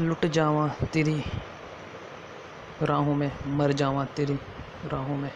लुट जावां तेरी राहों में, मर जावां तेरी राहों में।